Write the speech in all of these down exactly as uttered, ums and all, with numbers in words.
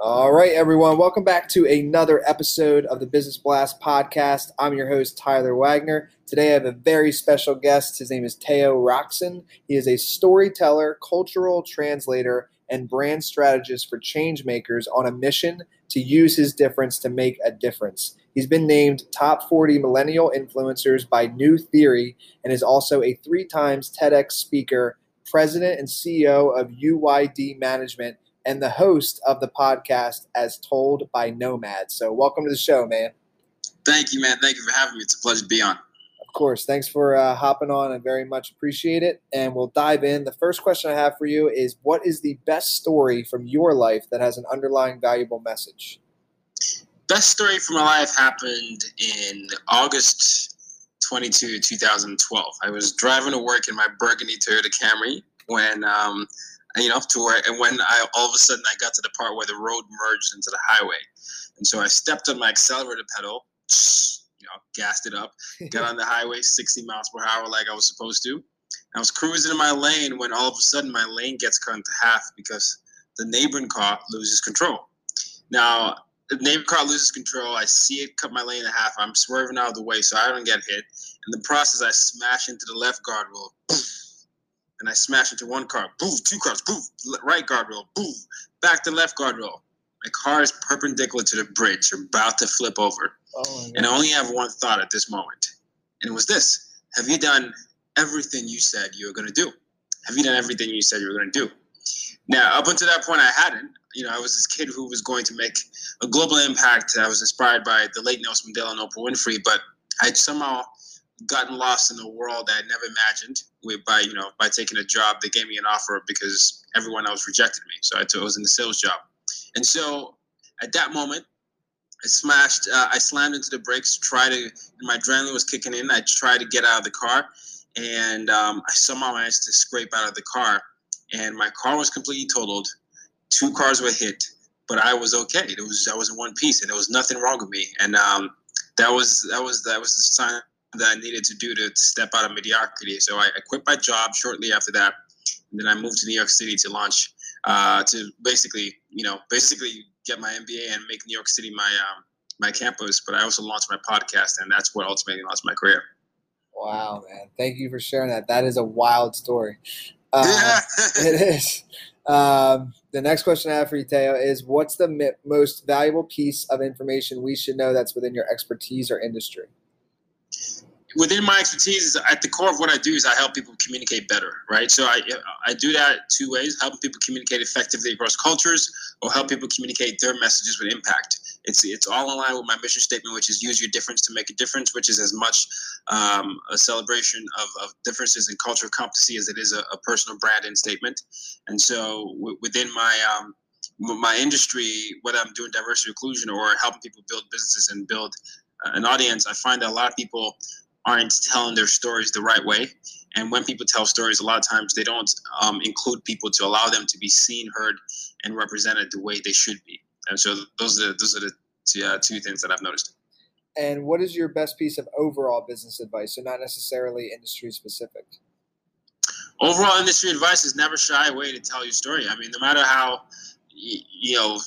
All right, everyone. Welcome back to another episode of the Business Blast Podcast. I'm your host, Tyler Wagner. Today, I have a very special guest. His name is Tayo Rockson. He is a storyteller, cultural translator, and brand strategist for change makers on a mission to use his difference to make a difference. He's been named Top forty Millennial Influencers by New Theory and is also a three times TEDx speaker, president and C E O of U Y D Management, and the host of the podcast As Told by Nomads. So welcome to the show, man. Thank you, man. Thank you for having me. It's a pleasure to be on. Of course. Thanks for uh, hopping on. I very much appreciate it. And we'll dive in. The first question I have for you is, what is the best story from your life that has an underlying valuable message? Best story from my life happened in August twenty-second, twenty twelve. I was driving to work in my burgundy Toyota Camry when um, – you know, to where, and when I all of a sudden I got to the part where the road merged into the highway, and so I stepped on my accelerator pedal, you know, gassed it up, got on the highway sixty miles per hour like I was supposed to. I was cruising in my lane when all of a sudden my lane gets cut into half because the neighboring car loses control. Now, the neighboring car loses control. I see it cut my lane in half. I'm swerving out of the way so I don't get hit. In the process, I smash into the left guardrail. And I smashed into one car, boof, two cars, boof, right guardrail, boof, back to left guardrail. My car is perpendicular to the bridge, about to flip over. Oh, and I only have one thought at this moment. And it was this: have you done everything you said you were going to do? Have you done everything you said you were going to do? Now, up until that point, I hadn't. You know, I was this kid who was going to make a global impact. I was inspired by the late Nelson Mandela and Oprah Winfrey, but I'd somehow gotten lost in the world that I never imagined with, by, you know, by taking a job. They gave me an offer because everyone else rejected me. So I took, I was in the sales job. And so at that moment, I smashed, uh, I slammed into the brakes, tried to, my adrenaline was kicking in. I tried to get out of the car, and um, I somehow managed to scrape out of the car, and my car was completely totaled. Two cars were hit, but I was okay. It was, I was in one piece, and there was nothing wrong with me. And um, that was, that was, that was the sign that I needed to do to step out of mediocrity. So I, I quit my job shortly after that, and then I moved to New York City to launch, uh, to basically, you know, basically get my M B A and make New York City my um, my campus. But I also launched my podcast, and that's what ultimately launched my career. Wow, man! Thank you for sharing that. That is a wild story. Uh, yeah. It is. Um, the next question I have for you, Tayo, is: what's the mi- most valuable piece of information we should know that's within your expertise or industry? Within my expertise, is at the core of what I do is I help people communicate better, right? So I I do that two ways: helping people communicate effectively across cultures, or help people communicate their messages with impact. It's it's all in line with my mission statement, which is use your difference to make a difference, which is as much um, a celebration of, of differences in cultural competency as it is a, a personal branding statement. And so w- within my um, my industry, whether I'm doing diversity inclusion or helping people build businesses and build uh, an audience, I find that a lot of people aren't telling their stories the right way. And when people tell stories, a lot of times they don't um, include people to allow them to be seen, heard, and represented the way they should be. And so those are the, those are the two, uh, two things that I've noticed. And what is your best piece of overall business advice? So not necessarily industry specific. Overall industry advice is never shy away to tell your story. I mean, no matter how, you know,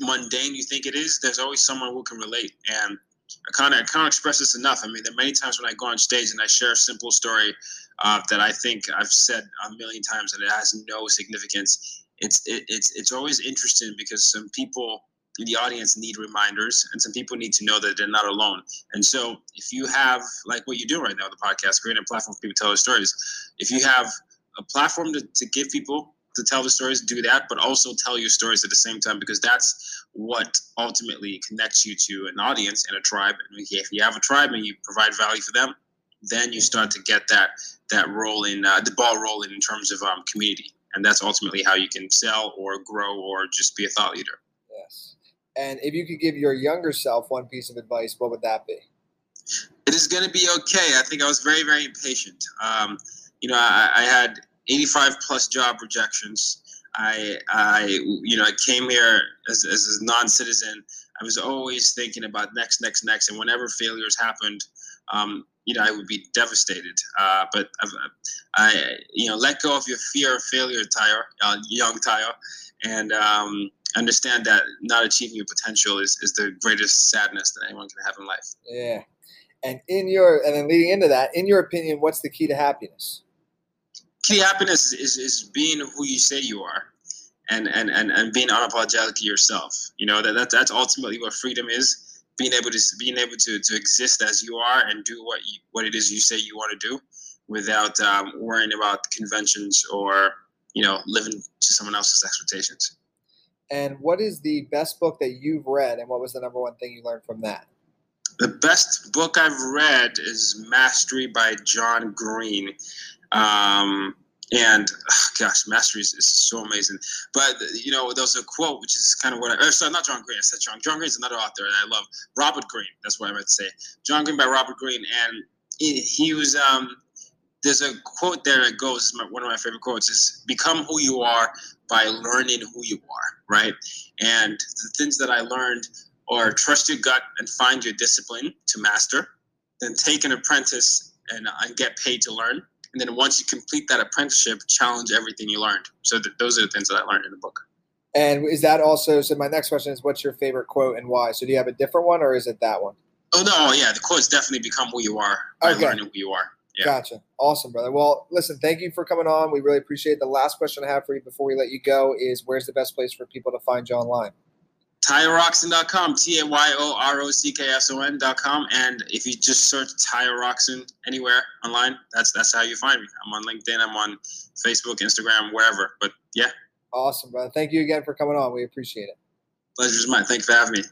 mundane you think it is, there's always someone who can relate. And I can't, I can't express this enough. I mean, there are many times when I go on stage and I share a simple story uh, that I think I've said a million times and it has no significance. It's it, it's it's always interesting because some people in the audience need reminders, and some people need to know that they're not alone. And so if you have, like what you do right now with the podcast, creating a platform for people to tell their stories, if you have a platform to, to give people to tell the stories, do that, but also tell your stories at the same time, because that's what ultimately connects you to an audience and a tribe. And if you have a tribe and you provide value for them, then you start to get that that role in uh, the ball rolling in terms of um, community, and that's ultimately how you can sell or grow or just be a thought leader. Yes, And if you could give your younger self one piece of advice, what would that be? It is going to be okay. I think I was very, very impatient. Um, you know, I, I had eighty-five plus job rejections. I, I, you know, I came here as, as a non-citizen. I was always thinking about next, next, next. And whenever failures happened, um, you know, I would be devastated. Uh, but I've, I, you know, let go of your fear of failure, Tayo, uh, young Tayo, and um, understand that not achieving your potential is, is the greatest sadness that anyone can have in life. Yeah. And in your, and then leading into that, in your opinion, what's the key to happiness? Key to happiness is, is being who you say you are, and, and, and, and being unapologetic to yourself. You know, that, that that's ultimately what freedom is. Being able to being able to, to exist as you are and do what you, what it is you say you want to do, without um, worrying about conventions or, you know, living to someone else's expectations. And what is the best book that you've read, and what was the number one thing you learned from that? The best book I've read is Mastery by John Green. Um, and oh gosh, Mastery is, is so amazing. But, you know, there's a quote, which is kind of what I, or sorry, not John Green, I said John. John Green is another author that I love. Robert Greene, that's what I meant to say. John Green by Robert Greene. And he, he was, um, there's a quote there that goes, one of my favorite quotes is, become who you are by learning who you are, right? And the things that I learned are trust your gut and find your discipline to master, then take an apprentice and, and get paid to learn. And then once you complete that apprenticeship, challenge everything you learned. So th- those are the things that I learned in the book. And is that also, so my next question is, what's your favorite quote and why? So do you have a different one, or is it that one? Oh, no, yeah. The quote's definitely become who you are by okay. learning who you are. Yeah. Gotcha. Awesome, brother. Well, listen, thank you for coming on. We really appreciate it. The last question I have for you before we let you go is, where's the best place for people to find you online? Tayo Rockson dot com, T A Y O R O C K S O N dot com, and if you just search Tayo Rockson anywhere online, that's that's how you find me. I'm on LinkedIn, I'm on Facebook, Instagram, wherever. But yeah. Awesome, brother. Thank you again for coming on. We appreciate it. Pleasure's mine. Thanks for having me.